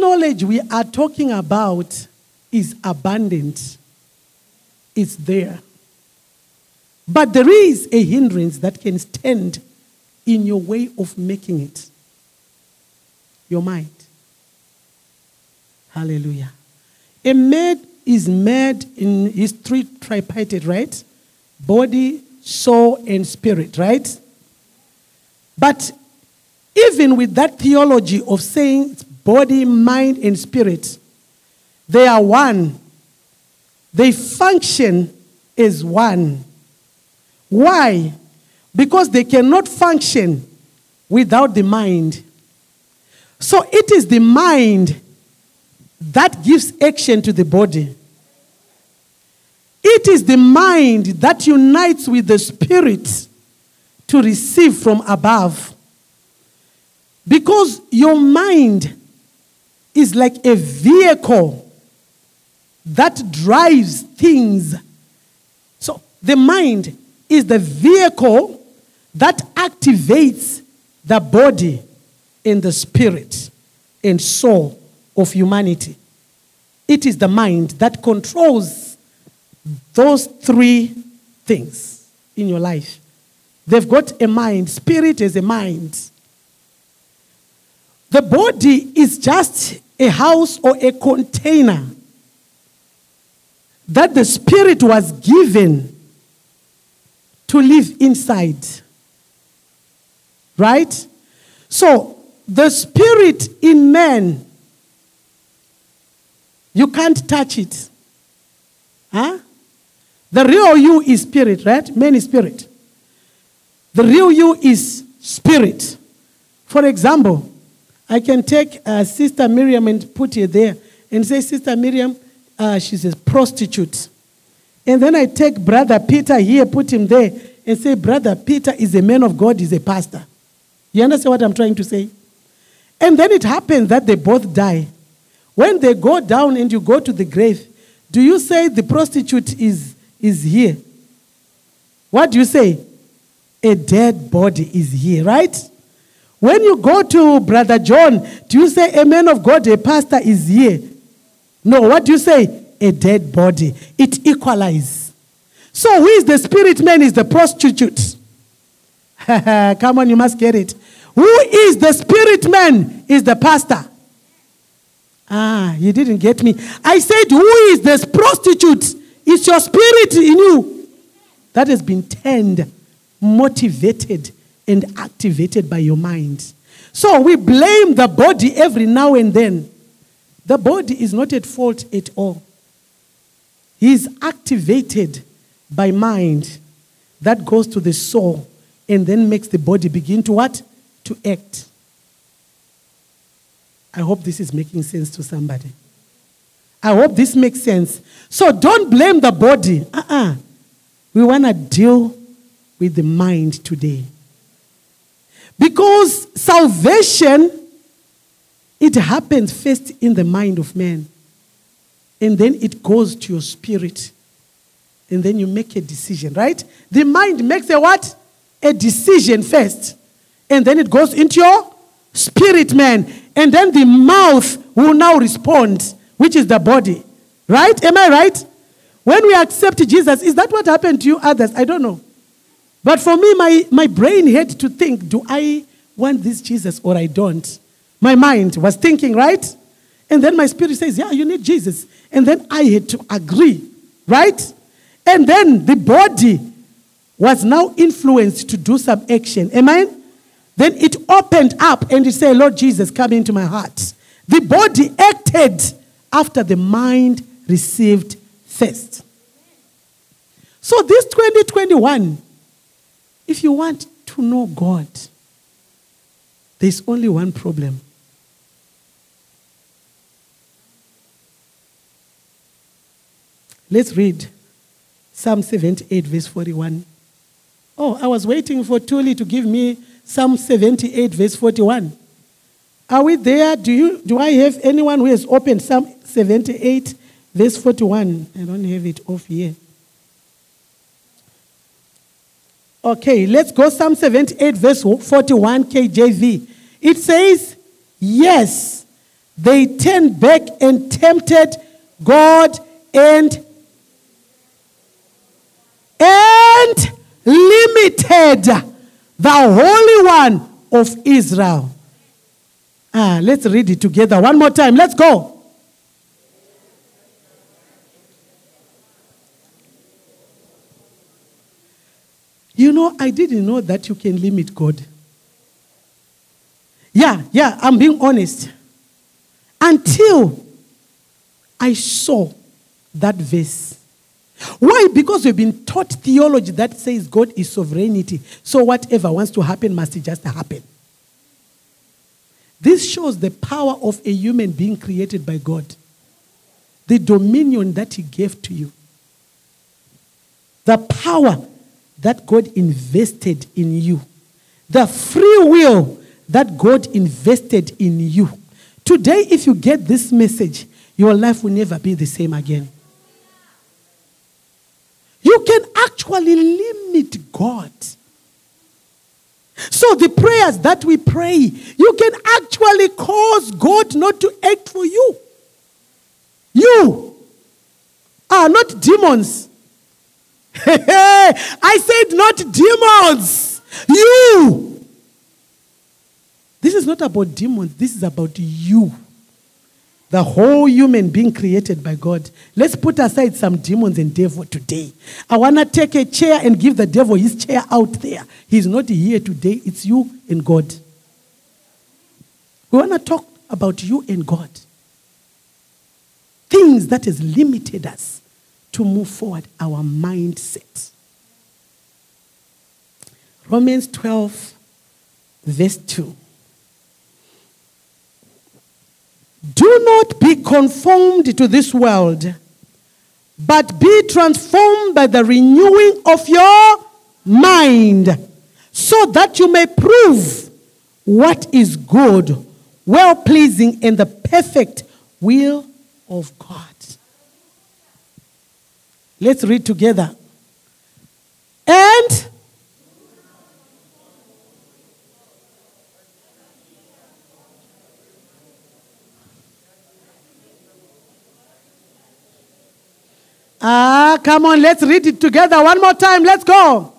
knowledge we are talking about is abundant. It's there. But there is a hindrance that can stand in your way of making it. Your mind. Hallelujah. A man is made in his three tripartite, right? Body, soul, and spirit, right? But even with that theology of saying body, mind, and spirit, they are one. They function as one. Why? Because they cannot function without the mind. So it is the mind that gives action to the body. It is the mind that unites with the spirit to receive from above. Because your mind is like a vehicle that drives things. So the mind is the vehicle that activates the body and the spirit and soul of humanity. It is the mind that controls those three things in your life. They've got a mind. Spirit is a mind. The body is just a house or a container that the spirit was given to live inside. Right? So, the spirit in man, you can't touch it. Huh? The real you is spirit, right? Man is spirit. The real you is spirit. For example, I can take Sister Miriam and put her there and say, Sister Miriam, she's a prostitute. And then I take Brother Peter here, put him there, and say, Brother Peter is a man of God, is a pastor. You understand what I'm trying to say? And then it happens that they both die. When they go down and you go to the grave, do you say the prostitute is here? What do you say? A dead body is here, right? When you go to Brother John, do you say a man of God, a pastor is here? No, what do you say? A dead body. It equalizes. So who is the spirit man is the prostitute. Come on, you must get it. Who is the spirit man is the pastor. Ah, you didn't get me. I said, who is this prostitute? It's your spirit in you that has been turned, motivated, and activated by your mind. So we blame the body every now and then. The body is not at fault at all. He is activated by mind that goes to the soul and then makes the body begin to what? To act. I hope this is making sense to somebody. I hope this makes sense. So don't blame the body. We want to deal with the mind today. Because salvation, it happens first in the mind of man. And then it goes to your spirit. And then you make a decision, right? The mind makes a what? A decision first. And then it goes into your spirit man. And then the mouth will now respond, which is the body. Right? Am I right? When we accept Jesus, is that what happened to you others? I don't know. But for me, my brain had to think, do I want this Jesus or I don't? My mind was thinking, right? And then my spirit says, yeah, you need Jesus. And then I had to agree, right? And then the body was now influenced to do some action. Amen? Then it opened up and it said, Lord Jesus, come into my heart. The body acted after the mind received first. So this 2021, if you want to know God, there's only one problem. Let's read Psalm 78, verse 41. Oh, I was waiting for Tuli to give me Psalm 78, verse 41. Are we there? Do I have anyone who has opened Psalm 78, verse 41? I don't have it off here. Okay, let's go Psalm 78, verse 41, KJV. It says, yes, they turned back and tempted God and limited the Holy One of Israel. Let's read it together one more time. Let's go. You know, I didn't know that you can limit God. Yeah, I'm being honest. Until I saw that verse. Why? Because we've been taught theology that says God is sovereignty. So whatever wants to happen must just happen. This shows the power of a human being created by God. The dominion that he gave to you. The power that God invested in you. The free will that God invested in you. Today, if you get this message, your life will never be the same again. You can actually limit God. So the prayers that we pray, you can actually cause God not to act for you. You are not demons. I said not demons. You. This is not about demons. This is about you. The whole human being created by God. Let's put aside some demons and devil today. I want to take a chair and give the devil his chair out there. He's not here today. It's you and God. We want to talk about you and God. Things that has limited us to move forward, our mindset. Romans 12, verse 2. Do not be conformed to this world, but be transformed by the renewing of your mind, so that you may prove what is good, well-pleasing, and the perfect will of God. Let's read together. And come on, let's read it together one more time. Let's go.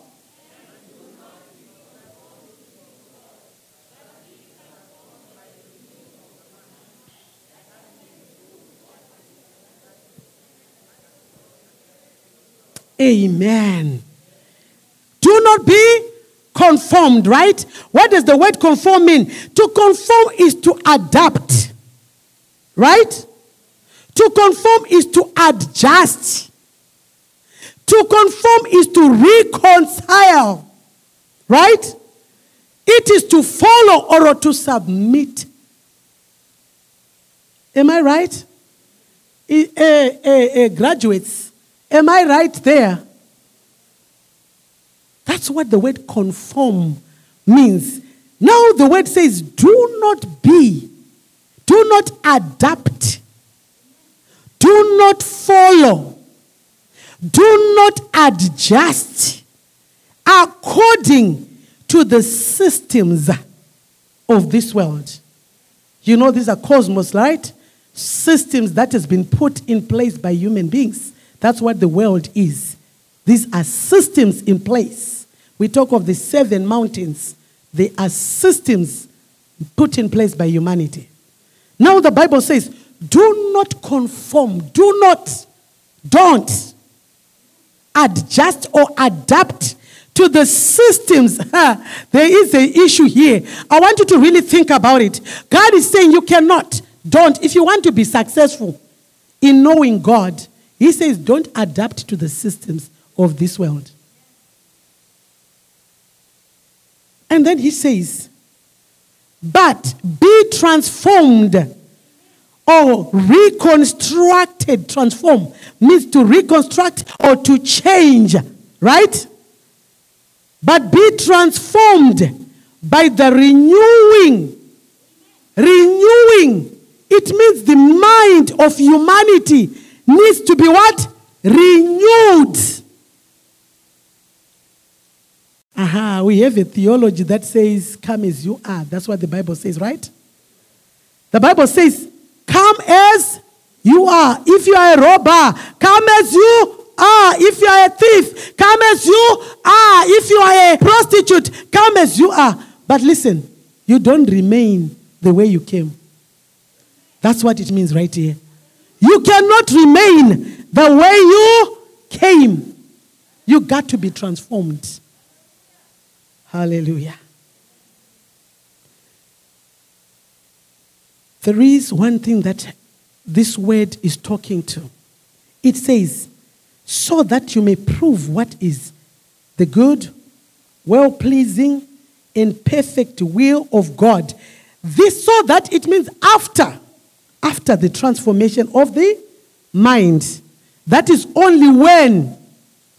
Amen. Do not be conformed, right? What does the word conform mean? To conform is to adapt, right? To conform is to adjust. To conform is to reconcile, right? It is to follow or to submit. Am I right? Graduates, am I right there? That's what the word conform means. Now the word says do not adapt, do not follow. Do not adjust according to the systems of this world. You know, these are cosmos, right? Systems that has been put in place by human beings. That's what the world is. These are systems in place. We talk of the seven mountains. They are systems put in place by humanity. Now the Bible says, do not conform. Don't. Adjust or adapt to the systems. There is an issue here. I want you to really think about it. God is saying you cannot. Don't. If you want to be successful in knowing God, he says don't adapt to the systems of this world. And then he says, but be transformed or reconstructed. Transform means to reconstruct or to change, right? But be transformed by the renewing. Renewing. It means the mind of humanity needs to be what? Renewed. We have a theology that says, come as you are. That's what the Bible says, right? The Bible says, come as you are. If you are a robber, come as you are. If you are a thief, come as you are. If you are a prostitute, come as you are. But listen, you don't remain the way you came. That's what it means right here. You cannot remain the way you came. You got to be transformed. Hallelujah. There is one thing that this word is talking to. It says, so that you may prove what is the good, well-pleasing, and perfect will of God. This so that it means after the transformation of the mind. That is only when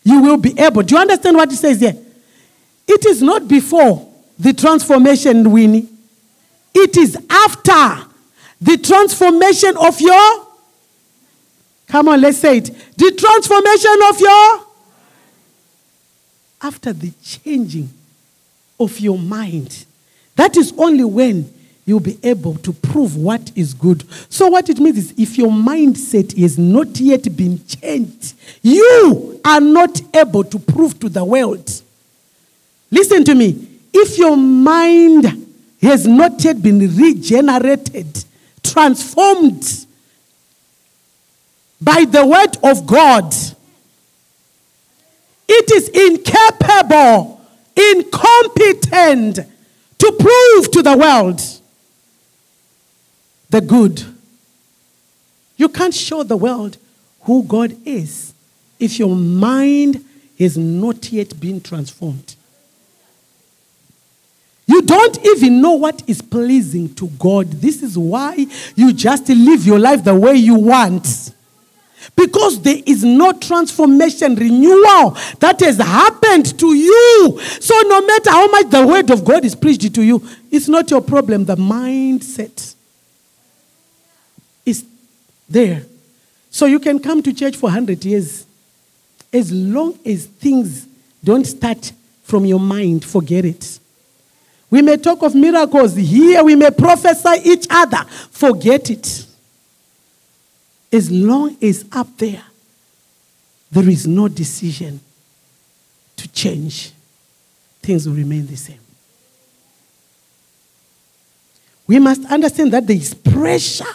you will be able. Do you understand what it says there? It is not before the transformation, Winnie. It is after the transformation of your... Come on, let's say it. The transformation of your... After the changing of your mind. That is only when you'll be able to prove what is good. So what it means is if your mindset is not yet been changed, you are not able to prove to the world. Listen to me. If your mind has not yet been regenerated, transformed by the word of God, it is incapable, incompetent to prove to the world the good. You can't show the world who God is if your mind has not yet been transformed. You don't even know what is pleasing to God. This is why you just live your life the way you want. Because there is no transformation, renewal that has happened to you. So no matter how much the word of God is preached to you, it's not your problem. The mindset is there. So you can come to church for 100 years. As long as things don't start from your mind, forget it. We may talk of miracles here. We may prophesy each other. Forget it. As long as up there is no decision to change, things will remain the same. We must understand that there is pressure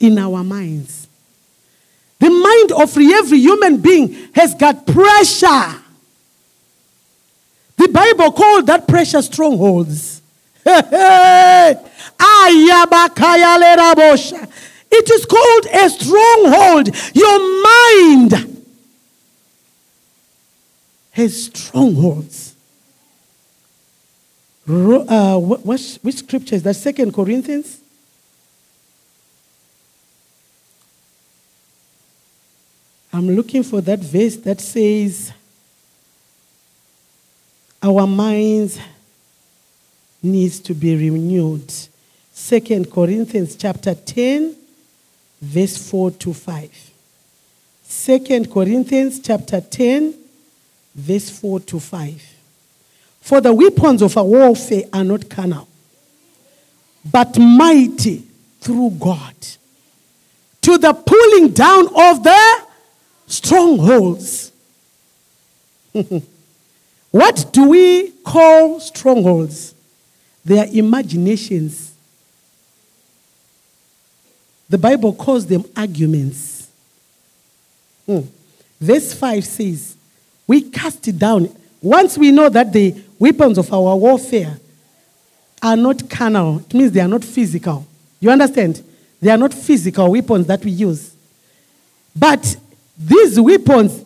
in our minds. The mind of every human being has got pressure. The Bible called that pressure strongholds. It is called a stronghold. Your mind has strongholds. Which scripture is that? 2 Corinthians? I'm looking for that verse that says... Our minds needs to be renewed. 2 Corinthians chapter 10, verse 4 to 5. 2 Corinthians chapter 10, verse 4 to 5. For the weapons of our warfare are not carnal, but mighty through God, to the pulling down of the strongholds. What do we call strongholds? They are imaginations. The Bible calls them arguments. Verse 5 says, we cast it down. Once we know that the weapons of our warfare are not carnal, it means they are not physical. You understand? They are not physical weapons that we use. But these weapons,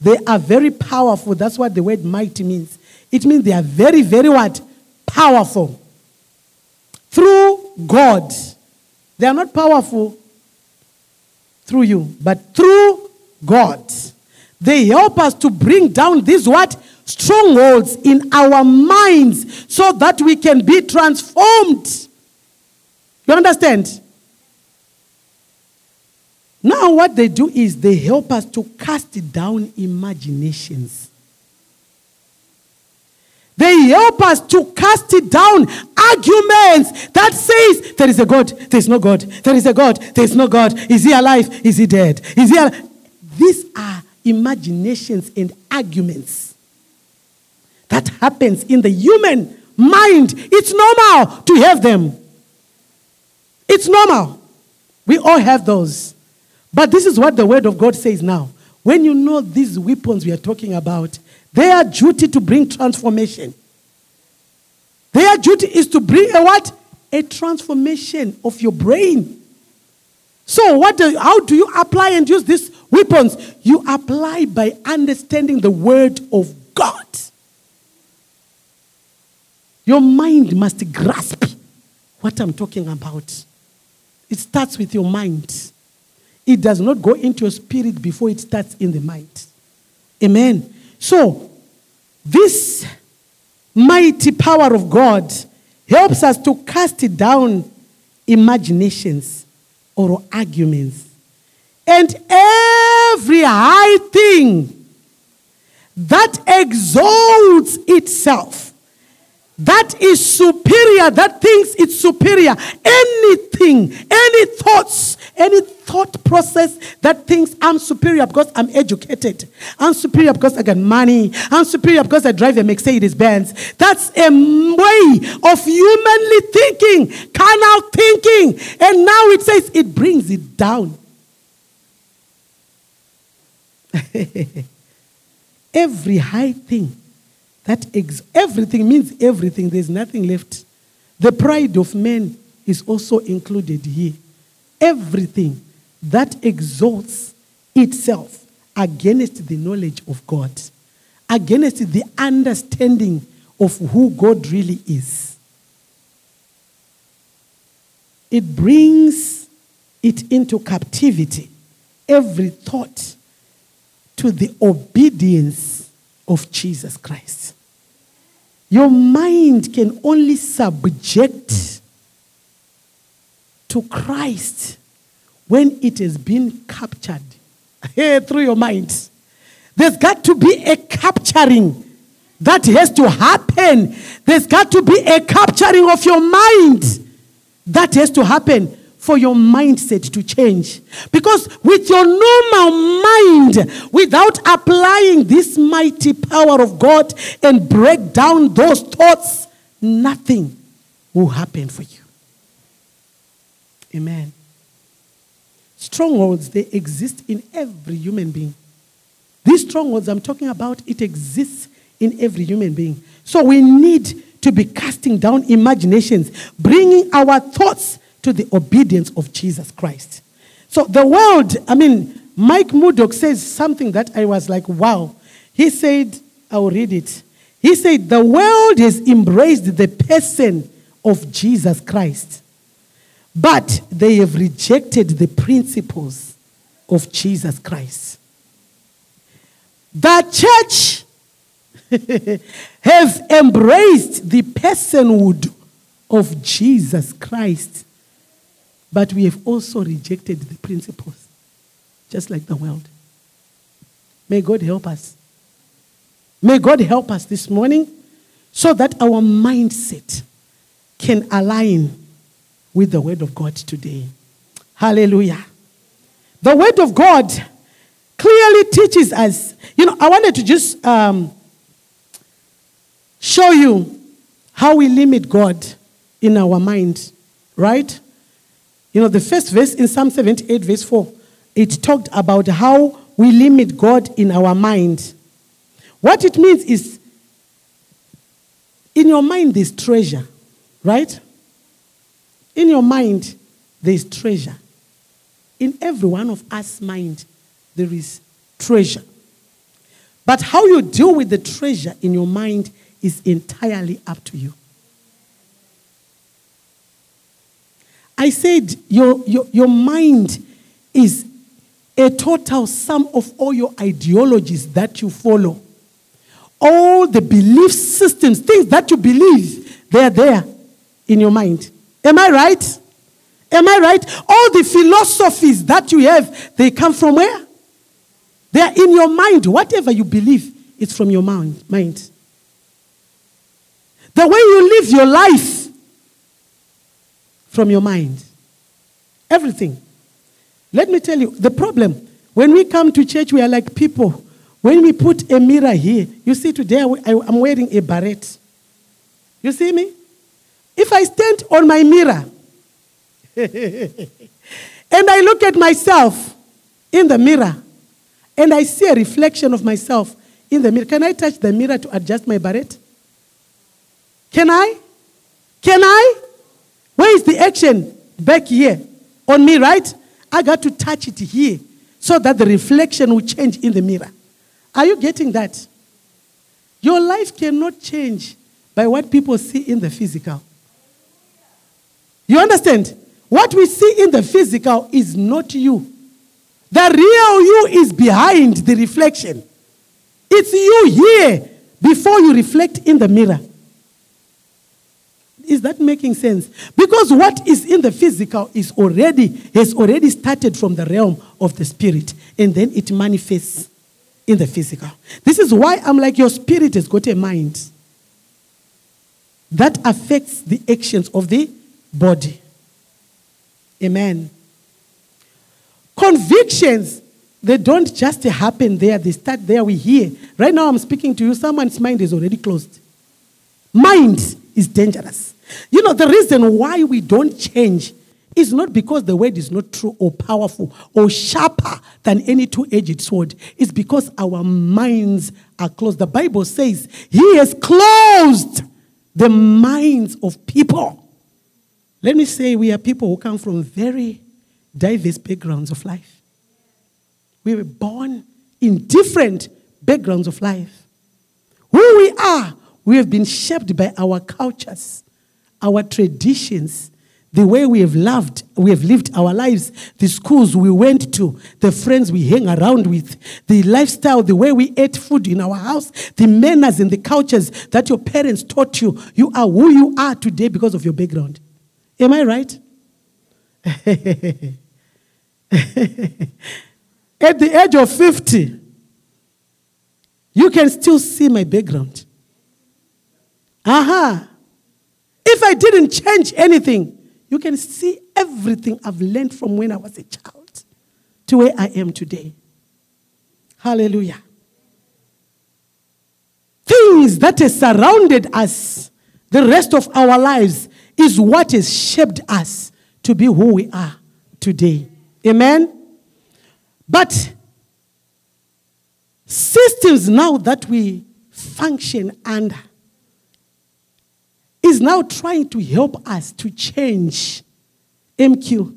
they are very powerful. That's what the word mighty means. It means they are very, very what? Powerful. Through God. They are not powerful through you, but through God. They help us to bring down these what? Strongholds in our minds so that we can be transformed. You understand? Now what they do is they help us to cast down imaginations. They help us to cast it down arguments that says there is a God, there is no God, there is a God, there is no God. Is he alive? Is he dead? Is he alive? These are imaginations and arguments that happens in the human mind. It's normal to have them. It's normal. We all have those. But this is what the word of God says now. When you know these weapons we are talking about, their duty to bring transformation. Their duty is to bring a what? A transformation of your brain. So how do you apply and use these weapons? You apply by understanding the word of God. Your mind must grasp what I'm talking about. It starts with your mind. It does not go into your spirit before it starts in the mind. Amen. So, this mighty power of God helps us to cast down imaginations or arguments and every high thing that exalts itself, that is superior, that thinks it's superior, anything, any thought process that thinks I'm superior because I'm educated, I'm superior because I got money, I'm superior because I drive a Mercedes Benz. That's a way of humanly thinking, carnal thinking. And now it says it brings it down. Every high thing. Everything means everything. There's nothing left. The pride of man is also included here. Everything that exalts itself against the knowledge of God, against the understanding of who God really is. It brings it into captivity, every thought, to the obedience of Jesus Christ. Your mind can only subject to Christ when it has been captured through your mind. There's got to be a capturing that has to happen. There's got to be a capturing of your mind that has to happen for your mindset to change. Because with your normal mind, without applying this mighty power of God and break down those thoughts, nothing will happen for you. Amen. Strongholds, they exist in every human being. These strongholds I'm talking about, it exists in every human being. So we need to be casting down imaginations, bringing our thoughts to the obedience of Jesus Christ. So the world, Mike Murdock says something that I was like, wow. He said, I'll read it. He said, the world has embraced the person of Jesus Christ, but they have rejected the principles of Jesus Christ. The church have embraced the personhood of Jesus Christ, but we have also rejected the principles, just like the world. May God help us. May God help us this morning so that our mindset can align with the word of God today. Hallelujah. The word of God clearly teaches us. I wanted to just show you how we limit God in our mind, right? The first verse in Psalm 78, verse 4, it talked about how we limit God in our mind. What it means is, in your mind there's treasure, right? In your mind, there's treasure. In every one of us mind, there is treasure. But how you deal with the treasure in your mind is entirely up to you. I said your mind is a total sum of all your ideologies that you follow. All the belief systems, things that you believe, they are there in your mind. Am I right? Am I right? All the philosophies that you have, they come from where? They are in your mind. Whatever you believe, it's from your mind. The way you live your life from your mind. Everything. Let me tell you, the problem, when we come to church, we are like people. When we put a mirror here, you see today I'm wearing a barrette. You see me? If I stand on my mirror and I look at myself in the mirror and I see a reflection of myself in the mirror, can I touch the mirror to adjust my barrette? Can I? Where is the action? Back here. On me, right? I got to touch it here so that the reflection will change in the mirror. Are you getting that? Your life cannot change by what people see in the physical. You understand? What we see in the physical is not you. The real you is behind the reflection. It's you here before you reflect in the mirror. Is that making sense? Because what is in the physical has already started from the realm of the spirit, and then it manifests in the physical. This is why I'm like, your spirit has got a mind that affects the actions of the body. Amen. Convictions, they don't just happen there. They start there, we hear. Right now I'm speaking to you, someone's mind is already closed. Mind is dangerous. You know, the reason why we don't change is not because the word is not true or powerful or sharper than any two-edged sword. It's because our minds are closed. The Bible says he has closed the minds of people. Let me say, we are people who come from very diverse backgrounds of life. We were born in different backgrounds of life. Who we are, we have been shaped by our cultures, our traditions, the way we have lived our lives, the schools we went to, the friends we hang around with, the lifestyle, the way we ate food in our house, the manners and the cultures that your parents taught you. You are who you are today because of your background. Am I right? At the age of 50, you can still see my background. Aha. If I didn't change anything, you can see everything I've learned from when I was a child to where I am today. Hallelujah. Things that have surrounded us the rest of our lives is what has shaped us to be who we are today. Amen? But systems now that we function under is now trying to help us to change. MQ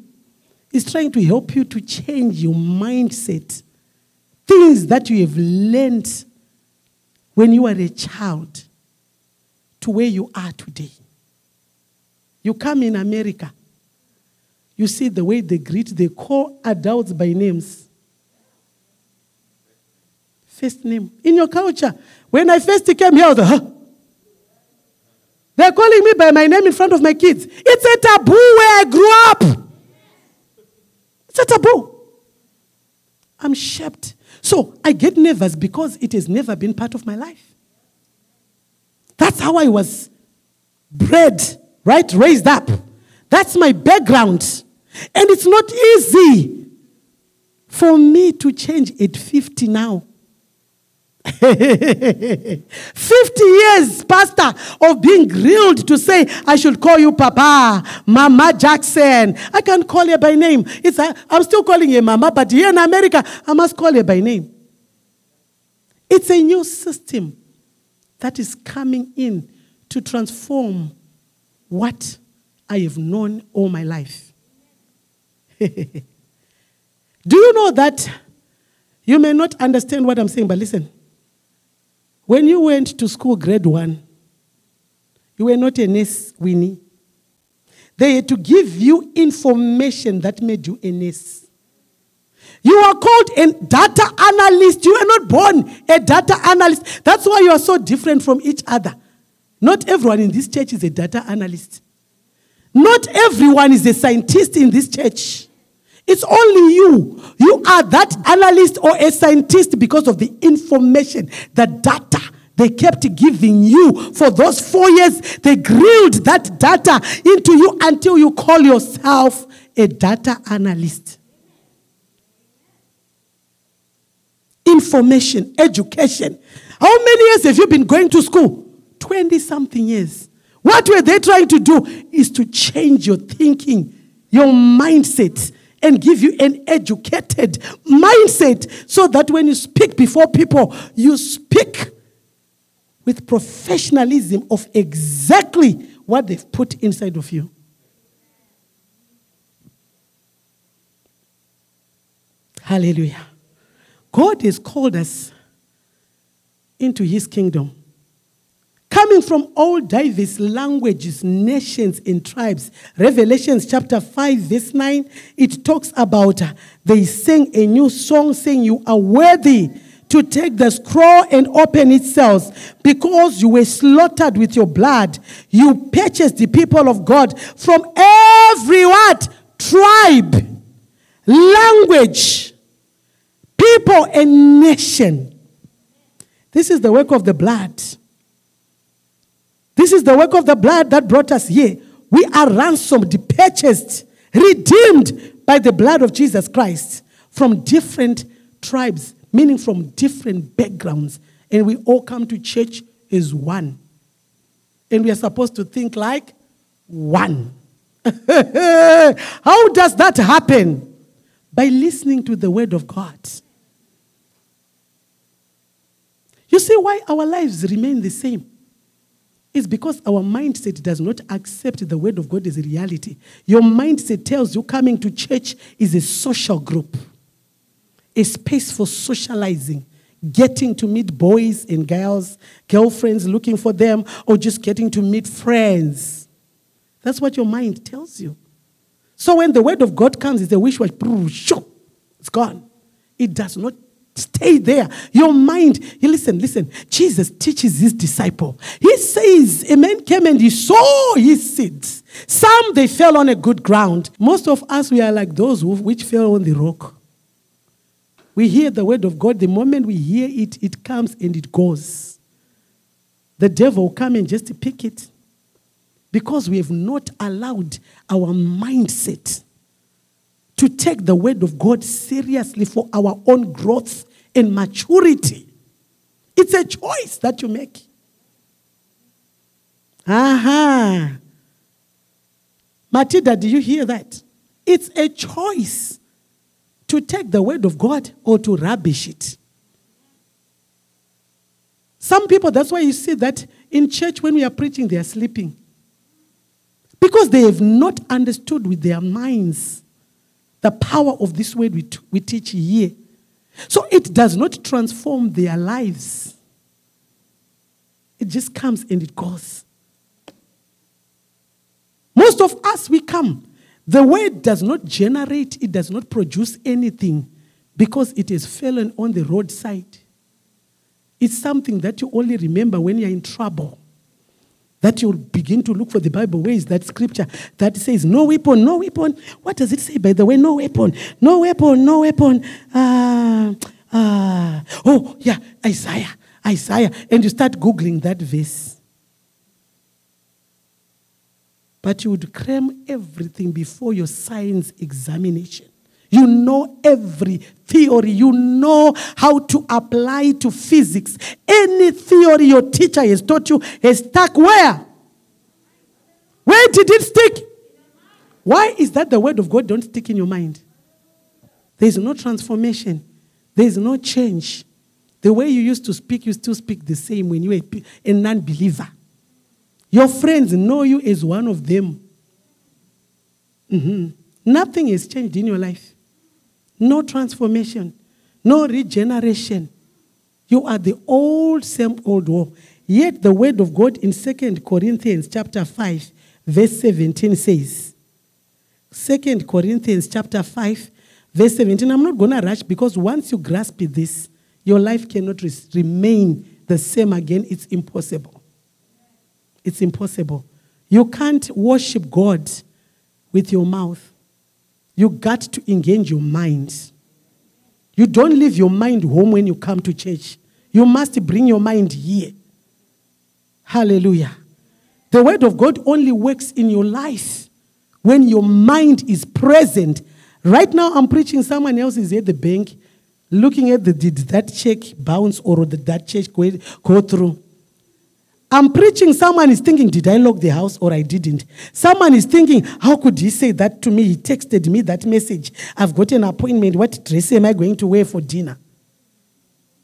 is trying to help you to change your mindset. Things that you have learned when you were a child to where you are today. You come in America, you see the way they greet, they call adults by names. First name. In your culture, when I first came here, I was like, huh? They're calling me by my name in front of my kids. It's a taboo where I grew up. It's a taboo. I'm shaped. So I get nervous because it has never been part of my life. That's how I was bred, right? Raised up. That's my background. And it's not easy for me to change at 50 now. 50 years, pastor, of being grilled to say, I should call you Papa, Mama Jackson. I can't call her by name. I'm still calling her Mama, but here in America, I must call her by name. It's a new system that is coming in to transform what I have known all my life. Do you know that? You may not understand what I'm saying, but listen. When you went to school, grade 1, you were not a nurse, Winnie. They had to give you information that made you a nurse. You are called a data analyst. You were not born a data analyst. That's why you are so different from each other. Not everyone in this church is a data analyst. Not everyone is a scientist in this church. It's only you. You are that analyst or a scientist because of the information, the data, They kept giving you. For those 4 years, they grilled that data into you until you call yourself a data analyst. Information, education. How many years have you been going to school? 20-something years. What were they trying to do? Is to change your thinking, your mindset, and give you an educated mindset so that when you speak before people, you speak with professionalism of exactly what they've put inside of you. Hallelujah. God has called us into his kingdom. Coming from all diverse languages, nations, and tribes. Revelations chapter 5, verse 9, it talks about they sang a new song saying, "You are worthy to take the scroll and open its seals, because you were slaughtered with your blood. You purchased the people of God from every what? Tribe, language, people, and nation." This is the work of the blood. This is the work of the blood that brought us here. We are ransomed, purchased, redeemed by the blood of Jesus Christ from different tribes, meaning from different backgrounds. And we all come to church as one. And we are supposed to think like one. How does that happen? By listening to the word of God. You see why our lives remain the same? It's because our mindset does not accept the word of God as a reality. Your mindset tells you coming to church is a social group, a space for socializing, getting to meet boys and girls, girlfriends, looking for them, or just getting to meet friends. That's what your mind tells you. So when the word of God comes, it's a wish-wash. It's gone. It does not stay there. Your mind, listen, Jesus teaches his disciple. He says, a man came and he saw his seeds. Some, they fell on a good ground. Most of us, we are like those which fell on the rock. We hear the word of God. The moment we hear it, it comes and it goes. The devil will come and just pick it because we have not allowed our mindset to take the word of God seriously for our own growth and maturity. It's a choice that you make. Aha. Matilda, do you hear that? It's a choice to take the word of God or to rubbish it. Some people, that's why you see that in church when we are preaching, they are sleeping. Because they have not understood with their minds the power of this word we teach here. So it does not transform their lives. It just comes and it goes. Most of us, we come. The word does not generate, it does not produce anything because it is fallen on the roadside. It's something that you only remember when you're in trouble. That you'll begin to look for the Bible. Where is that scripture that says, no weapon, no weapon? What does it say, by the way? No weapon, no weapon, no weapon. Oh, yeah, Isaiah. And you start Googling that verse. But you would cram everything before your science examination. You know every theory. You know how to apply to physics. Any theory your teacher has taught you has stuck where? Where did it stick? Why is that the word of God don't stick in your mind? There is no transformation. There is no change. The way you used to speak, you still speak the same when you are a non-believer. Your friends know you as one of them. Nothing has changed in your life. No transformation, no regeneration. You are the old, same old war. Yet the word of God in 2 Corinthians chapter 5, verse 17 says, 2 Corinthians chapter 5, verse 17. I'm not going to rush because once you grasp this, your life cannot remain the same again. It's impossible. It's impossible. You can't worship God with your mouth. You got to engage your mind. You don't leave your mind home when you come to church. You must bring your mind here. Hallelujah. The word of God only works in your life when your mind is present. Right now, I'm preaching. Someone else is at the bank looking at did that check bounce or did that check go through? I'm preaching. Someone is thinking, did I lock the house or I didn't? Someone is thinking, how could he say that to me? He texted me that message. I've got an appointment. What dress am I going to wear for dinner?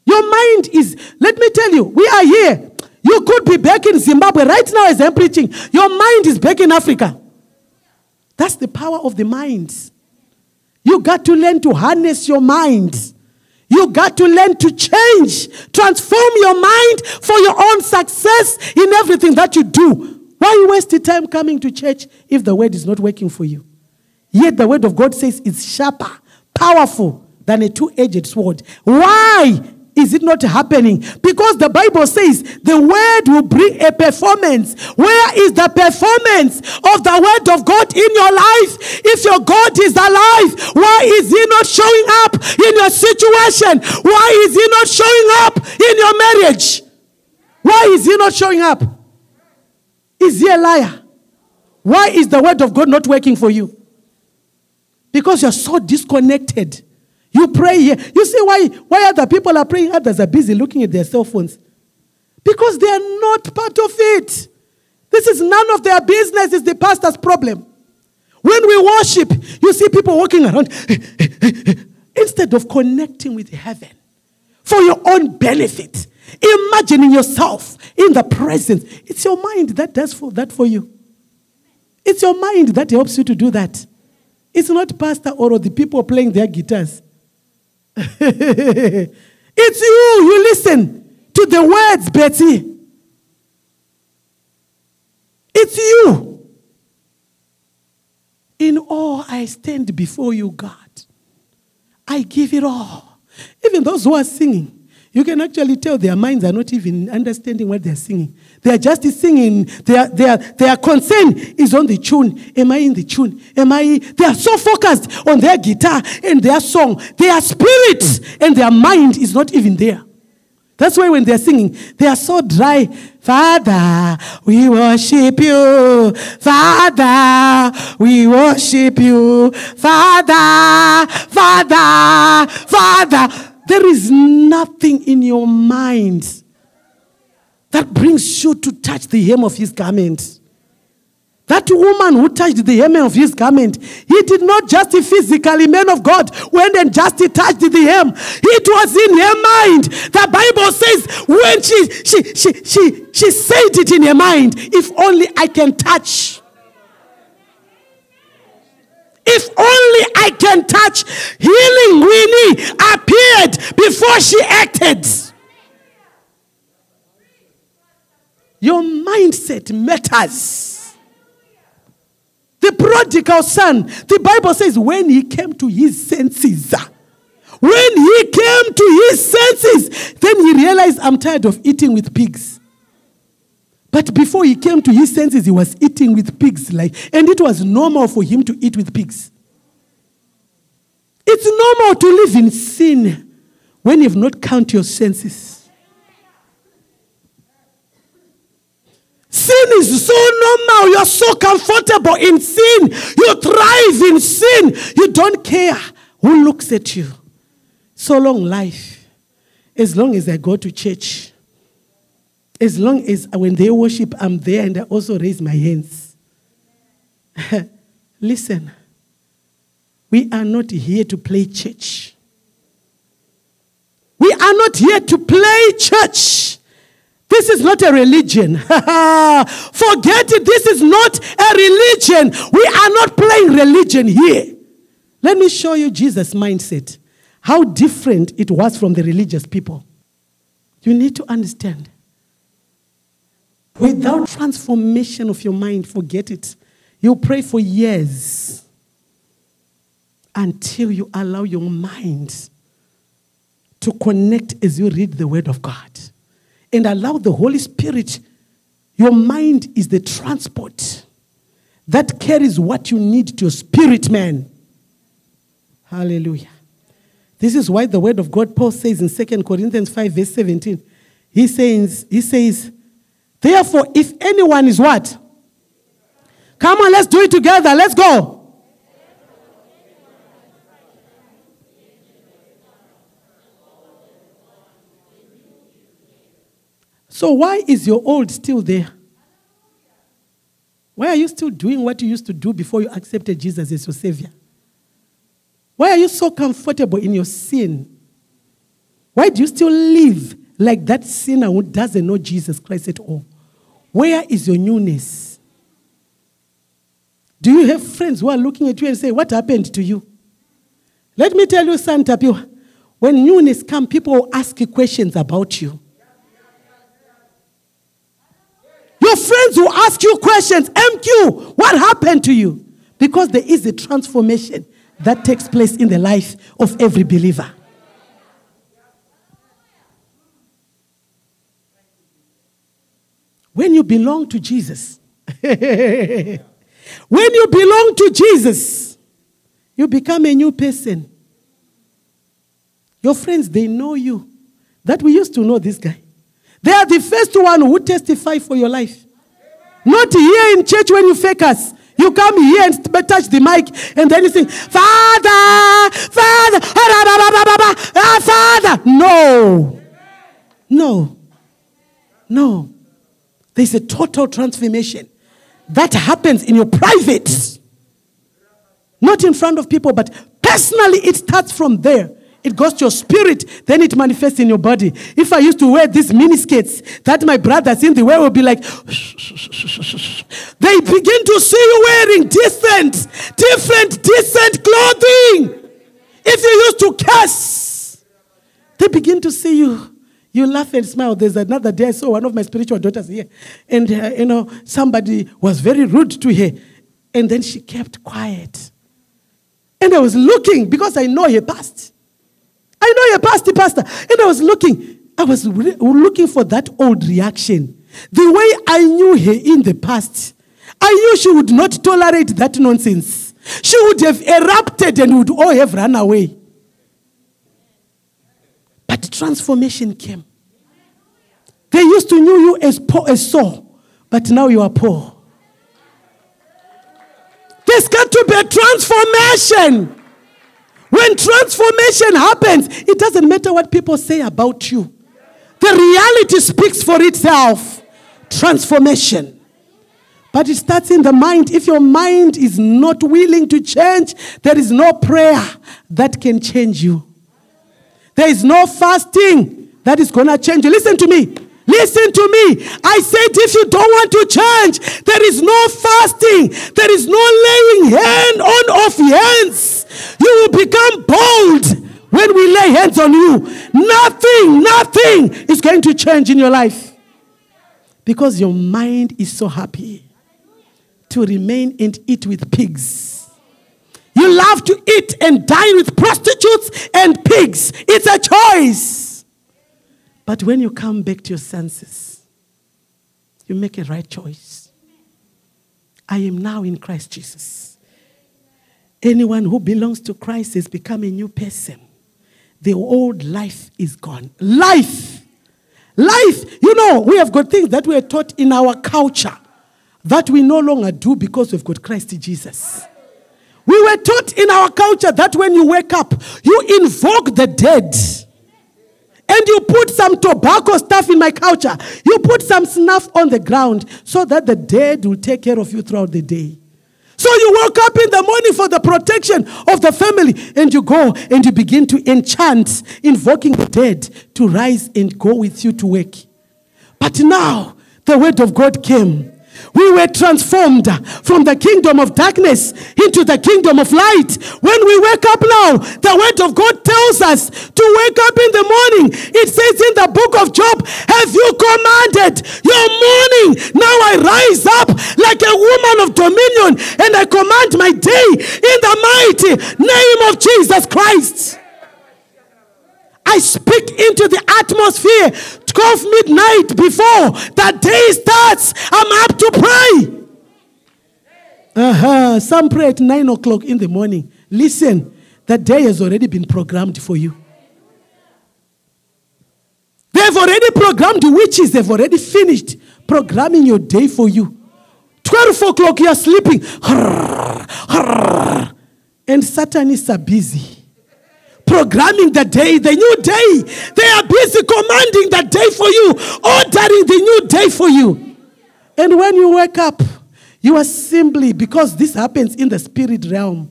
Your mind is, let me tell you, we are here. You could be back in Zimbabwe right now as I'm preaching. Your mind is back in Africa. That's the power of the mind. You got to learn to harness your mind. You got to learn to change, transform your mind for your own success in everything that you do. Why you waste the time coming to church if the word is not working for you? Yet the word of God says it's sharper, powerful than a two-edged sword. Why is it not happening? Because the Bible says the word will bring a performance. Where is the performance of the word of God in your life? If your God is alive, why is he not showing up in your situation? Why is he not showing up in your marriage? Why is he not showing up? Is he a liar? Why is the word of God not working for you? Because you're so disconnected. You pray here. You see why other people are praying, others are busy looking at their cell phones. Because they are not part of it. This is none of their business. It's the pastor's problem. When we worship, you see people walking around instead of connecting with heaven for your own benefit. Imagining yourself in the presence. It's your mind that does that for you. It's your mind that helps you to do that. It's not pastor or the people playing their guitars. It's you. You listen to the words, Betty. It's you. In awe I stand before you, God. I give it all. Even those who are singing, you can actually tell their minds are not even understanding what they're singing. They are just singing. Their concern is on the tune. Am I in the tune? They are so focused on their guitar and their song. Their spirit and their mind is not even there. That's why when they're singing, they are so dry. Father, we worship you. Father, we worship you. Father, Father, Father. There is nothing in your mind that brings you to touch the hem of his garment. That woman who touched the hem of his garment, he did not just physically, man of God, went and just touched the hem. It was in her mind. The Bible says when she said it in her mind, if only I can touch. If only I can touch. Healing Winnie appeared before she acted. Your mindset matters. The prodigal son, the Bible says, when he came to his senses, then he realized, I'm tired of eating with pigs. But before he came to his senses, he was eating with pigs. And it was normal for him to eat with pigs. It's normal to live in sin when you've not counted your senses. Sin is so normal. You're so comfortable in sin. You thrive in sin. You don't care who looks at you. So long life. As long as I go to church. As long as when they worship, I'm there and I also raise my hands. Listen, we are not here to play church. We are not here to play church. This is not a religion. Forget it. This is not a religion. We are not playing religion here. Let me show you Jesus' mindset. How different it was from the religious people. You need to understand. Without transformation of your mind, forget it. You pray for years until you allow your mind to connect as you read the Word of God. And allow the Holy Spirit. Your mind is the transport that carries what you need to your spirit, man. Hallelujah. This is why the Word of God, Paul says in 2 Corinthians 5, verse 17, he says, Therefore, if anyone is what? Come on, let's do it together. Let's go. So why is your old still there? Why are you still doing what you used to do before you accepted Jesus as your Savior? Why are you so comfortable in your sin? Why do you still live like that sinner who doesn't know Jesus Christ at all? Where is your newness? Do you have friends who are looking at you and say, what happened to you? Let me tell you, Santa Pio, when newness comes, people will ask you questions about you. Your friends will ask you questions. MQ, what happened to you? Because there is a transformation that takes place in the life of every believer. When you belong to Jesus, when you belong to Jesus, you become a new person. Your friends, they know you. That we used to know this guy. They are the first one who testify for your life. Not here in church when you fake us. You come here and touch the mic and then you sing, Father, Father, Father. No. No. No. There's a total transformation that happens in your private. Not in front of people, but personally it starts from there. It goes to your spirit, then it manifests in your body. If I used to wear these miniskirts that my brothers in the world will be like, they begin to see you wearing decent clothing. If you used to curse, they begin to see you. You laugh and smile. There's another day I saw one of my spiritual daughters here. And, somebody was very rude to her. And then she kept quiet. And I was looking because I know her past. I know your pastor, And I was looking for that old reaction. The way I knew her in the past, I knew she would not tolerate that nonsense. She would have erupted and would all have run away. But transformation came. They used to know you as poor as Saul, but now you are poor. There's got to be a transformation. When transformation happens, it doesn't matter what people say about you. The reality speaks for itself. Transformation. But it starts in the mind. If your mind is not willing to change, there is no prayer that can change you. There is no fasting that is going to change you. Listen to me. Listen to me. I said if you don't want to change, there is no fasting. There is no laying hand on of hands. You will become bold when we lay hands on you. Nothing is going to change in your life. Because your mind is so happy to remain and eat with pigs. You love to eat and dine with prostitutes and pigs. It's a choice. But when you come back to your senses, you make a right choice. I am now in Christ Jesus. Anyone who belongs to Christ has become a new person. The old life is gone. Life. You know, we have got things that we are taught in our culture that we no longer do because we've got Christ Jesus. We were taught in our culture that when you wake up, you invoke the dead. And you put some tobacco stuff in my culture. You put some snuff on the ground so that the dead will take care of you throughout the day. So you woke up in the morning for the protection of the family. And you go and you begin to enchant, invoking the dead to rise and go with you to work. But now the word of God came. We were transformed from the kingdom of darkness into the kingdom of light. When we wake up now, the word of God tells us to wake up in the morning. It says in the book of Job, have you commanded your morning? Now I rise up like a woman of dominion and I command my day in the mighty name of Jesus Christ. I speak into the atmosphere 12 midnight before that day starts. I'm up to pray. Some pray at 9 o'clock in the morning. Listen, that day has already been programmed for you. They've already programmed the witches. They've already finished programming your day for you. 12 o'clock, you are sleeping. And Satan is busy programming the day, the new day. They are busy commanding the day for you, ordering the new day for you. And when you wake up, you are simply, because this happens in the spirit realm,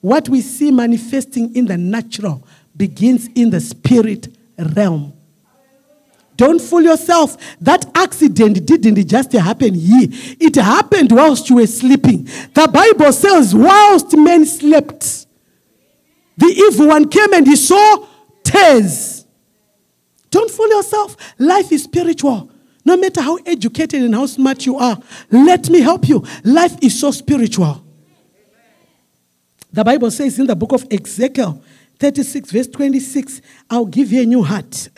what we see manifesting in the natural begins in the spirit realm. Don't fool yourself. That accident didn't just happen here. It happened whilst you were sleeping. The Bible says, whilst men slept, the evil one came and he saw tears. Don't fool yourself. Life is spiritual. No matter how educated and how smart you are, let me help you. Life is so spiritual. The Bible says in the book of Ezekiel, 36 verse 26, I'll give you a new heart.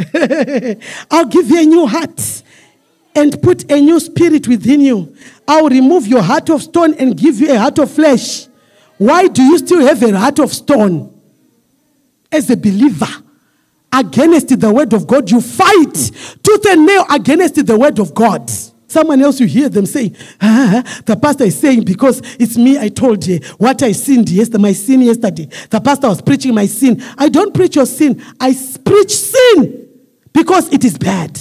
I'll give you a new heart and put a new spirit within you. I'll remove your heart of stone and give you a heart of flesh. Why do you still have a heart of stone? As a believer, against the word of God, you fight tooth and nail against the word of God. Someone else, you hear them saying, the pastor is saying, because it's me, I told you what I sinned yesterday, my sin yesterday. The pastor was preaching my sin. I don't preach your sin. I preach sin because it is bad.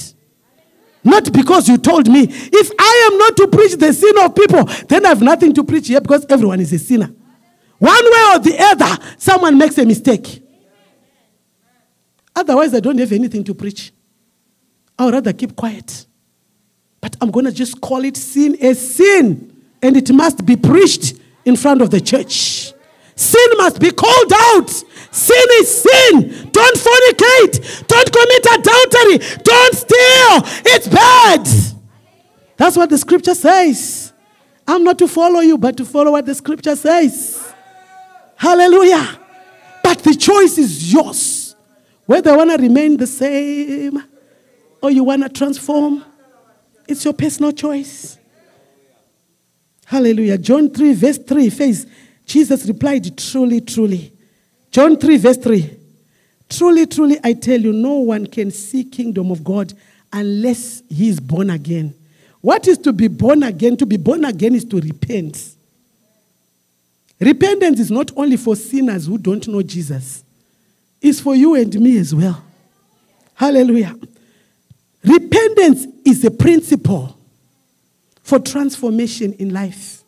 Not because you told me. If I am not to preach the sin of people, then I have nothing to preach here, because everyone is a sinner. One way or the other, someone makes a mistake. Otherwise, I don't have anything to preach. I would rather keep quiet. But I'm going to just call it sin as sin. And it must be preached in front of the church. Sin must be called out. Sin is sin. Don't fornicate. Don't commit adultery. Don't steal. It's bad. That's what the scripture says. I'm not to follow you, but to follow what the scripture says. Hallelujah. But the choice is yours. Whether you want to remain the same or you want to transform, it's your personal choice. Hallelujah. John 3 verse 3 says, Jesus replied, truly, truly. John 3 verse 3. Truly, truly, I tell you, no one can see kingdom of God unless he is born again. What is to be born again? To be born again is to repent. Repentance is not only for sinners who don't know Jesus. It's for you and me as well. Hallelujah. Repentance is a principle for transformation in life.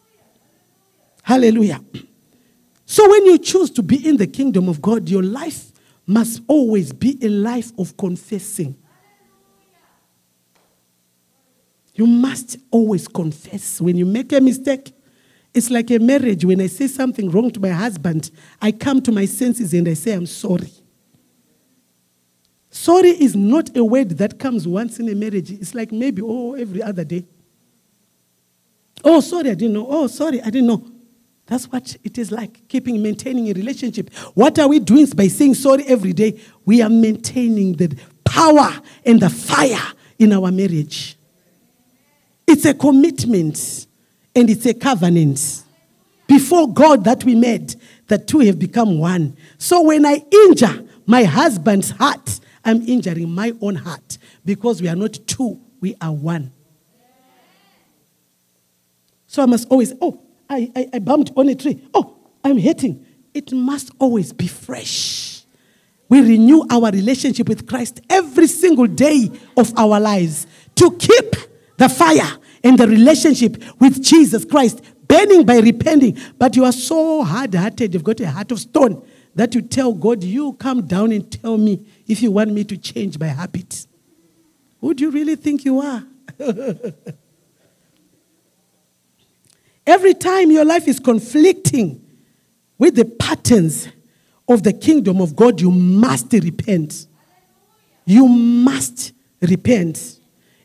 Hallelujah. So when you choose to be in the kingdom of God, your life must always be a life of confessing. You must always confess. When you make a mistake, it's like a marriage. When I say something wrong to my husband, I come to my senses and I say, I'm sorry. Sorry is not a word that comes once in a marriage. It's like maybe, every other day. Oh, sorry, I didn't know. Oh, sorry, I didn't know. That's what it is like, maintaining a relationship. What are we doing by saying sorry every day? We are maintaining the power and the fire in our marriage. It's a commitment and it's a covenant before God that we made. The two have become one. So when I injure my husband's heart, I'm injuring my own heart, because we are not two, we are one. So I must always, I bumped on a tree. Oh, I'm hurting. It must always be fresh. We renew our relationship with Christ every single day of our lives to keep the fire and the relationship with Jesus Christ burning by repenting. But you are so hard-hearted, you've got a heart of stone, that you tell God, you come down and tell me if you want me to change my habits. Who do you really think you are? Every time your life is conflicting with the patterns of the kingdom of God, you must repent. You must repent.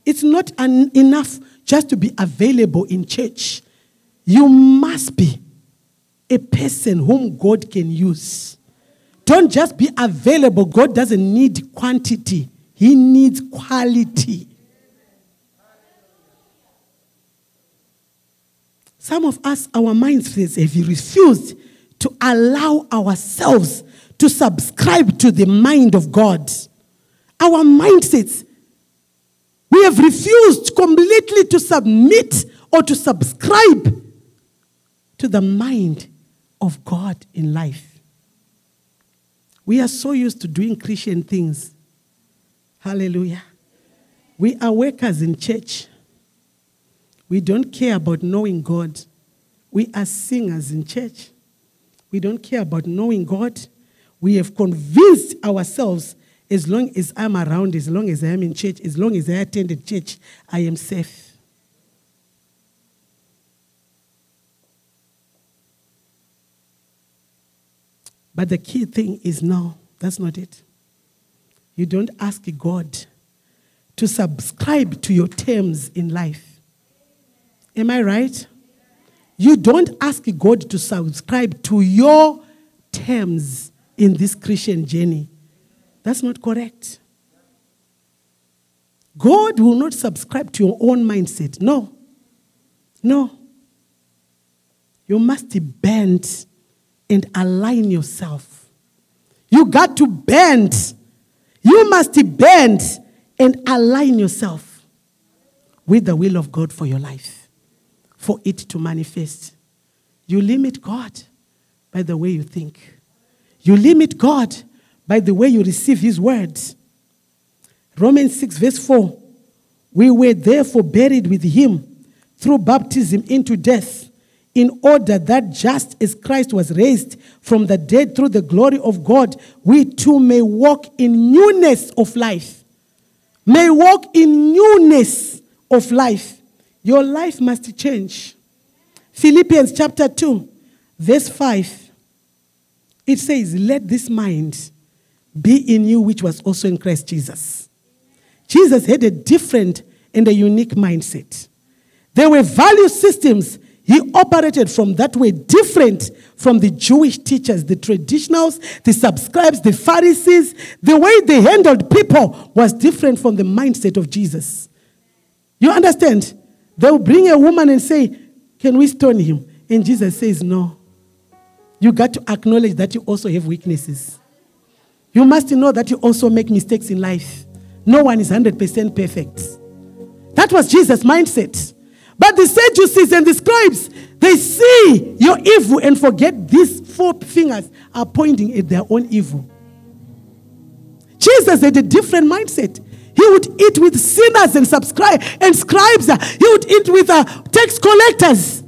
It's not enough just to be available in church. You must be a person whom God can use. Don't just be available. God doesn't need quantity. He needs quality. Some of us, our minds have refused to allow ourselves to subscribe to the mind of God. Our mindsets, We have refused completely to submit or to subscribe to the mind of God in life. We are so used to doing Christian things. Hallelujah. We are workers in church. We don't care about knowing God. We are singers in church. We don't care about knowing God. We have convinced ourselves, as long as I'm around, as long as I am in church, as long as I attended church, I am safe. But the key thing is, no, that's not it. You don't ask God to subscribe to your terms in life. Am I right? You don't ask God to subscribe to your terms in this Christian journey. That's not correct. God will not subscribe to your own mindset. No. No. You must bend and align yourself. You got to bend. You must bend and align yourself with the will of God for your life, for it to manifest. You limit God by the way you think. You limit God by the way you receive his words. Romans 6 verse 4. We were therefore buried with him through baptism into death, in order that just as Christ was raised from the dead through the glory of God, we too may walk in newness of life. May walk in newness of life. Your life must change. Philippians chapter 2 verse 5. It says, let this mind be in you, which was also in Christ Jesus. Jesus had a different and a unique mindset. There were value systems he operated from that were different from the Jewish teachers, the traditionals, the scribes, the Pharisees. The way they handled people was different from the mindset of Jesus. You understand? They'll bring a woman and say, can we stone him? And Jesus says, no. You got to acknowledge that you also have weaknesses. You must know that you also make mistakes in life. No one is 100% perfect. That was Jesus' mindset. But the Sadducees and the scribes, they see your evil and forget these four fingers are pointing at their own evil. Jesus had a different mindset. He would eat with sinners and scribes. He would eat with tax collectors.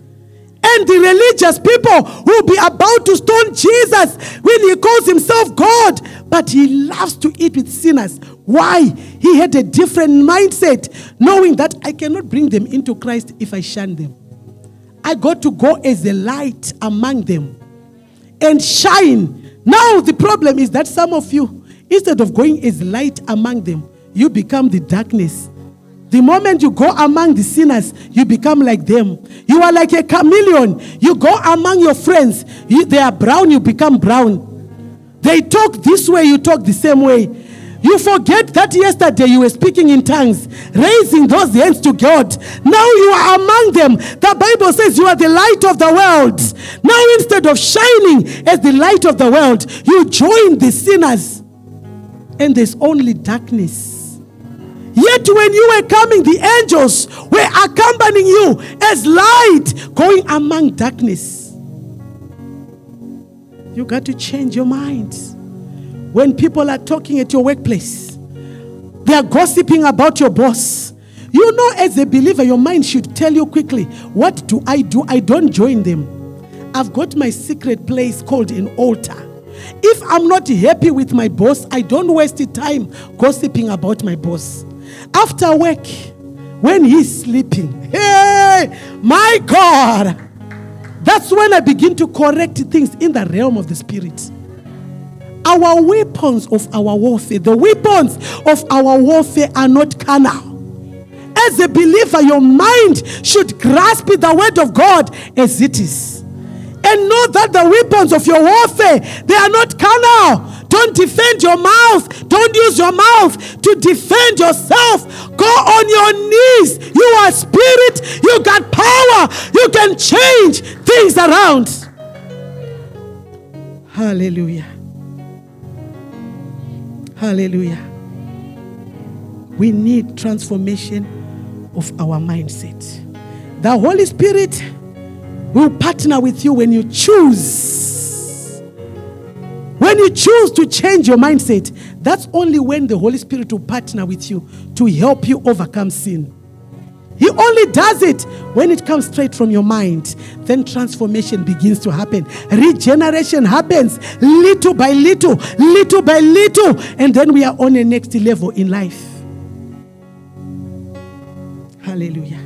And the religious people will be about to stone Jesus when he calls himself God. But he loves to eat with sinners. Why? He had a different mindset, knowing that I cannot bring them into Christ if I shun them. I got to go as a light among them and shine. Now the problem is that some of you, instead of going as light among them, you become the darkness. The moment you go among the sinners, you become like them. You are like a chameleon. You go among your friends. They are brown, you become brown. They talk this way, you talk the same way. You forget that yesterday you were speaking in tongues, raising those hands to God. Now you are among them. The Bible says you are the light of the world. Now instead of shining as the light of the world, you join the sinners. And there's only darkness. Yet when you were coming, the angels were accompanying you as light going among darkness. You got to change your mind. When people are talking at your workplace, they are gossiping about your boss. You know, as a believer, your mind should tell you quickly, what do? I don't join them. I've got my secret place called an altar. If I'm not happy with my boss, I don't waste the time gossiping about my boss. After work, when he's sleeping, hey, my God, that's when I begin to correct things in the realm of the spirit. Our weapons of our warfare, the weapons of our warfare are not carnal. As a believer, your mind should grasp the word of God as it is. And know that the weapons of your warfare, they are not carnal. Don't defend your mouth. Don't use your mouth to defend yourself. Go on your knees. You are spirit. You got power. You can change things around. Hallelujah. Hallelujah. We need transformation of our mindset. The Holy Spirit will partner with you when you choose. When you choose to change your mindset, that's only when the Holy Spirit will partner with you to help you overcome sin. He only does it when it comes straight from your mind. Then transformation begins to happen. Regeneration happens little by little, little by little. And then we are on the next level in life. Hallelujah.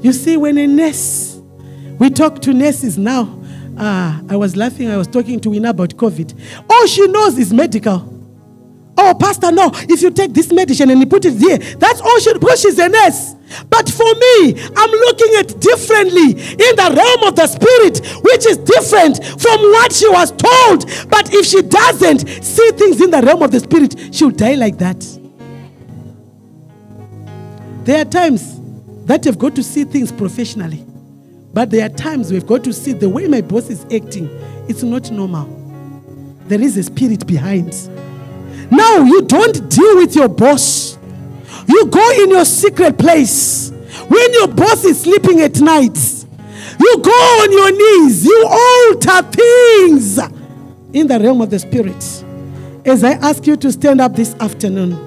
You see, when a nurse, we talk to nurses now. I was laughing. I was talking to Wina about COVID. All she knows is medical. Oh, pastor, no, if you take this medicine and you put it here, that's all she, because she's a nurse. But for me, I'm looking at differently in the realm of the spirit, which is different from what she was told. But if she doesn't see things in the realm of the spirit, she'll die like that. There are times that you've got to see things professionally. But there are times we've got to see the way my boss is acting. It's not normal. There is a spirit behind. Now, you don't deal with your boss. You go in your secret place. When your boss is sleeping at night, you go on your knees. You alter things in the realm of the spirit. As I ask you to stand up this afternoon,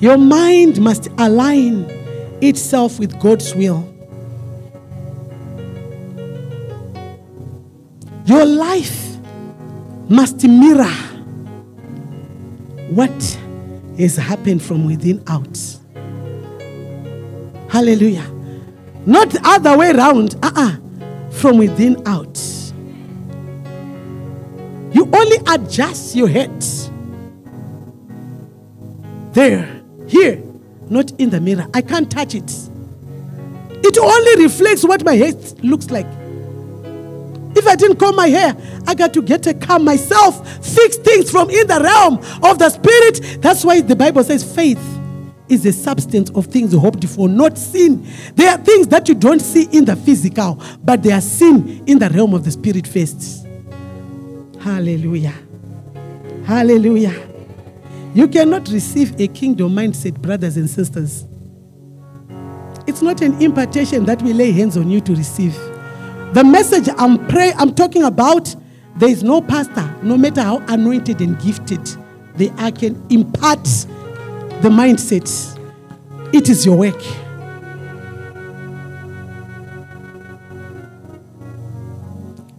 your mind must align itself with God's will. Your life must mirror what has happened from within out. Hallelujah. Not the other way around. From within out. You only adjust your head. There. Here. Not in the mirror. I can't touch it. It only reflects what my head looks like. If I didn't comb my hair, I got to get a comb myself, fix things from in the realm of the spirit. That's why the Bible says faith is the substance of things hoped for, not seen. There are things that you don't see in the physical, but they are seen in the realm of the spirit first. Hallelujah. Hallelujah. You cannot receive a kingdom mindset, brothers and sisters. It's not an impartation that we lay hands on you to receive. The message I'm talking about, there is no pastor, no matter how anointed and gifted they are, can impart the mindset. It is your work.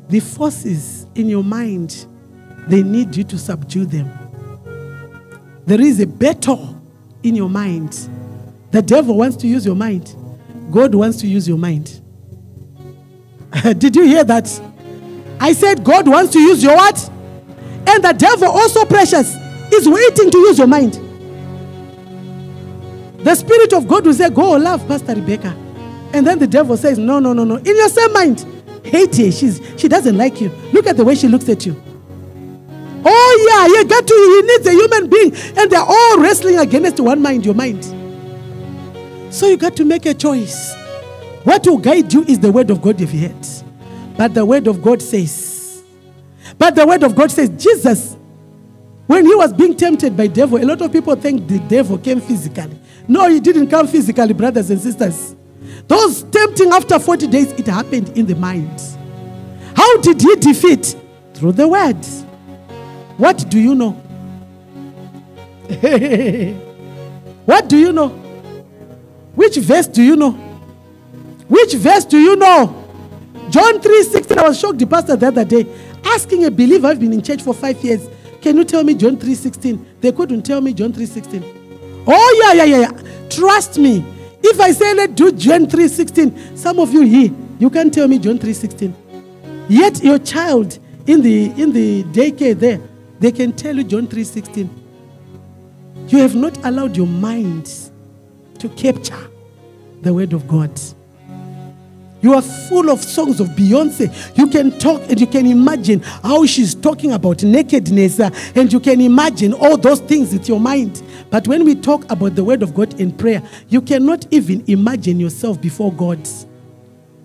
The forces in your mind, they need you to subdue them. There is a battle in your mind. The devil wants to use your mind. God wants to use your mind. Did you hear that? I said God wants to use your what? And the devil, also precious, is waiting to use your mind. The Spirit of God will say, go love Pastor Rebecca. And then the devil says, no. In your same mind, hate her. She doesn't like you. Look at the way she looks at you. Oh yeah, he needs a human being. And they're all wrestling against one mind, your mind. So you got to make a choice. What will guide you is the word of God if you heard. But the word of God says, Jesus, when he was being tempted by devil, a lot of people think the devil came physically. No, he didn't come physically, brothers and sisters. Those tempting after 40 days, it happened in the mind. How did he defeat? Through the word. What do you know? What do you know? Which verse do you know? Which verse do you know? John 3:16. I was shocked the pastor the other day, asking a believer, I've been in church for 5 years, can you tell me John 3:16? They couldn't tell me John 3:16. Oh, yeah. Trust me. If I say, let's do John 3:16, some of you here, you can't tell me John 3:16. Yet your child in the daycare there, they can tell you John 3:16. You have not allowed your mind to capture the word of God. You are full of songs of Beyonce. You can talk and you can imagine how she's talking about nakedness, and you can imagine all those things with your mind. But when we talk about the word of God in prayer, you cannot even imagine yourself before God.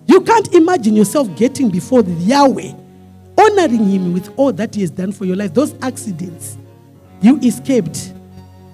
You can't imagine yourself getting before Yahweh, honoring him with all that he has done for your life. Those accidents you escaped,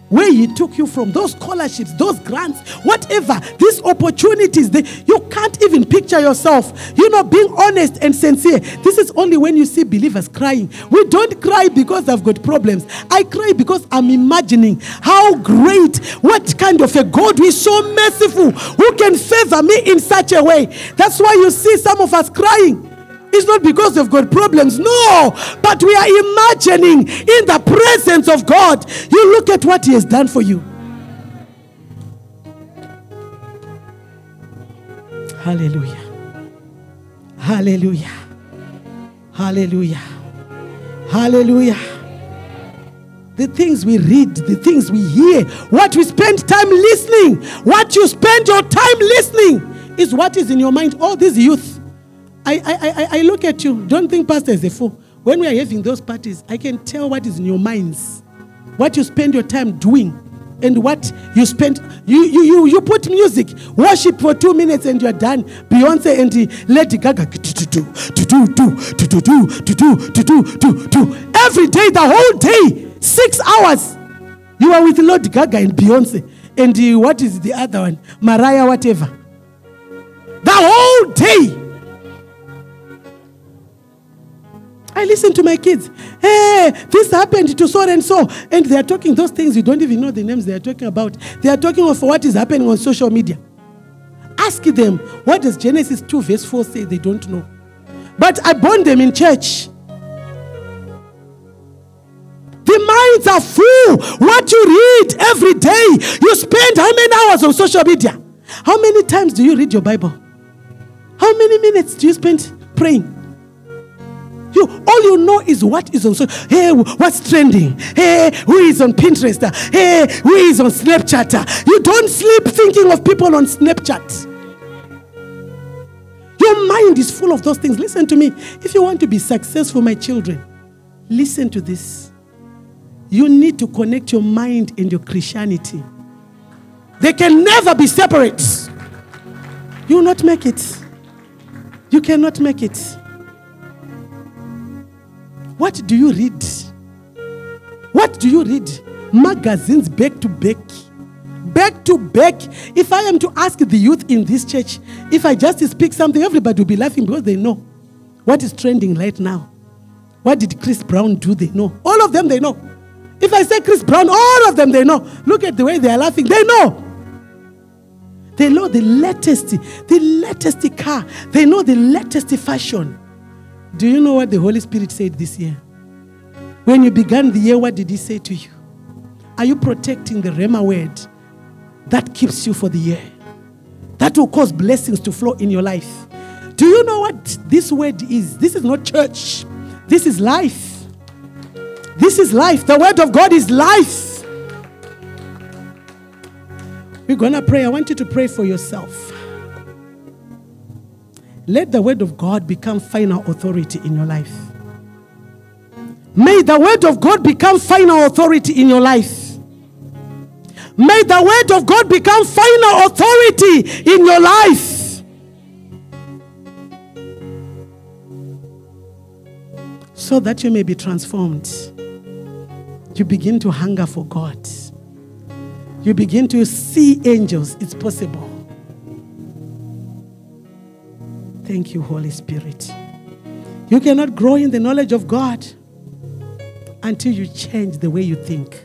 where he took you from, those scholarships, those grants, whatever, these opportunities, you can't even picture yourself. You know, being honest and sincere, this is only when you see believers crying. We don't cry because I've got problems. I cry because I'm imagining how great, what kind of a God who is so merciful, who can favor me in such a way. That's why you see some of us crying. It's not because they've got problems. No, but we are imagining in the presence of God. You look at what he has done for you. Hallelujah. Hallelujah. Hallelujah. Hallelujah. The things we read, the things we hear, what we spend time listening, what you spend your time listening is what is in your mind. All these youth. I look at you. Don't think pastor is a fool. When we are having those parties, I can tell what is in your minds, what you spend your time doing, and what you spend. You put music, worship for 2 minutes, and you are done. Beyonce and Lady Gaga. Every day, the whole day, 6 hours, you are with Lady Gaga and Beyonce, and what is the other one? Mariah, whatever. The whole day. I listen to my kids. Hey, this happened to so and so. And they are talking those things. You don't even know the names they are talking about. They are talking of what is happening on social media. Ask them, what does Genesis 2 verse 4 say? They don't know. But I bond them in church. The minds are full. What you read every day. You spend how many hours on social media? How many times do you read your Bible? How many minutes do you spend praying? All you know is what is on social. Hey, what's trending? Hey, who is on Pinterest? Hey, who is on Snapchat? You don't sleep thinking of people on Snapchat. Your mind is full of those things. Listen to me. If you want to be successful, my children, listen to this. You need to connect your mind and your Christianity. They can never be separate. You will not make it. You cannot make it. What do you read? What do you read? Magazines back to back. Back to back. If I am to ask the youth in this church, if I just speak something, everybody will be laughing because they know what is trending right now. What did Chris Brown do? They know. All of them, they know. If I say Chris Brown, all of them, they know. Look at the way they are laughing. They know. They know the latest car. They know the latest fashion. Do you know what the Holy Spirit said this year? When you began the year, what did he say to you? Are you protecting the Rema word that keeps you for the year? That will cause blessings to flow in your life. Do you know what this word is? This is not church. This is life. This is life. The word of God is life. We're going to pray. I want you to pray for yourself. Let the word of God become final authority in your life. May the word of God become final authority in your life. May the word of God become final authority in your life. So that you may be transformed. You begin to hunger for God. You begin to see angels. It's possible. Thank you, Holy Spirit. You cannot grow in the knowledge of God until you change the way you think.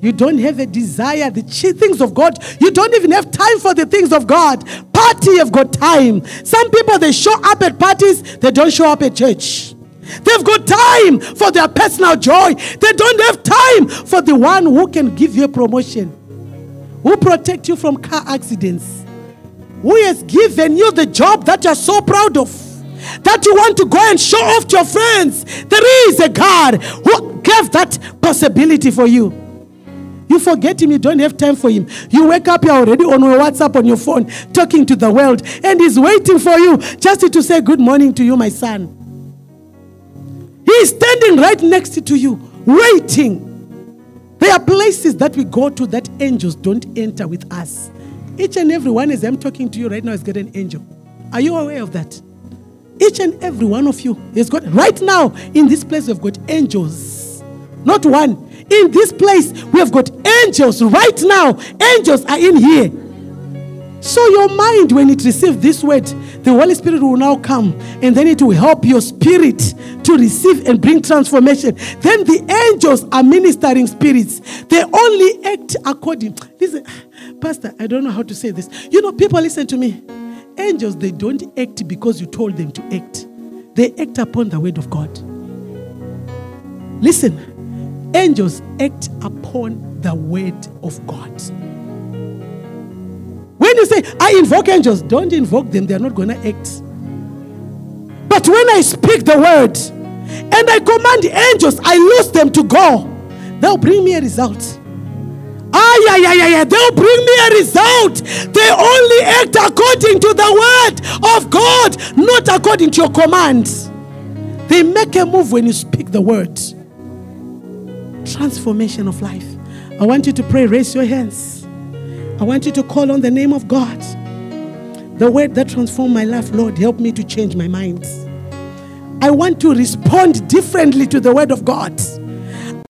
You don't have a desire, the things of God. You don't even have time for the things of God. Party, you've got time. Some people, they show up at parties, they don't show up at church. They've got time for their personal joy. They don't have time for the one who can give you a promotion, who protect you from car accidents, who has given you the job that you're so proud of, that you want to go and show off to your friends. There is a God who gave that possibility for you. You forget him, you don't have time for him. You wake up, you're already on your WhatsApp, on your phone, talking to the world, and he's waiting for you just to say good morning to you, my son. He is standing right next to you, waiting. There are places that we go to that angels don't enter with us. Each and every one, as I'm talking to you right now, has got an angel. Are you aware of that? Each and every one of you has got, right now, in this place, we've got angels. Not one. in this place, we have got angels right now. Angels are in here. So your mind, when it receives this word, the Holy Spirit will now come, and then it will help your spirit to receive and bring transformation. Then the angels are ministering spirits. They only act according. Listen, Pastor, I don't know how to say this. You know, people, listen to me. Angels, they don't act because you told them to act. They act upon the word of God. Listen, angels act upon the word of God. When you say, I invoke angels, don't invoke them. They are not going to act. But when I speak the word and I command angels, I loose them to go. They'll bring me a result. They'll bring me a result. They only act according to the word of God, not according to your commands. They make a move when you speak the word. Transformation of life. I want you to pray. Raise your hands. I want you to call on the name of God. The word that transformed my life, Lord, help me to change my mind. I want to respond differently to the word of God.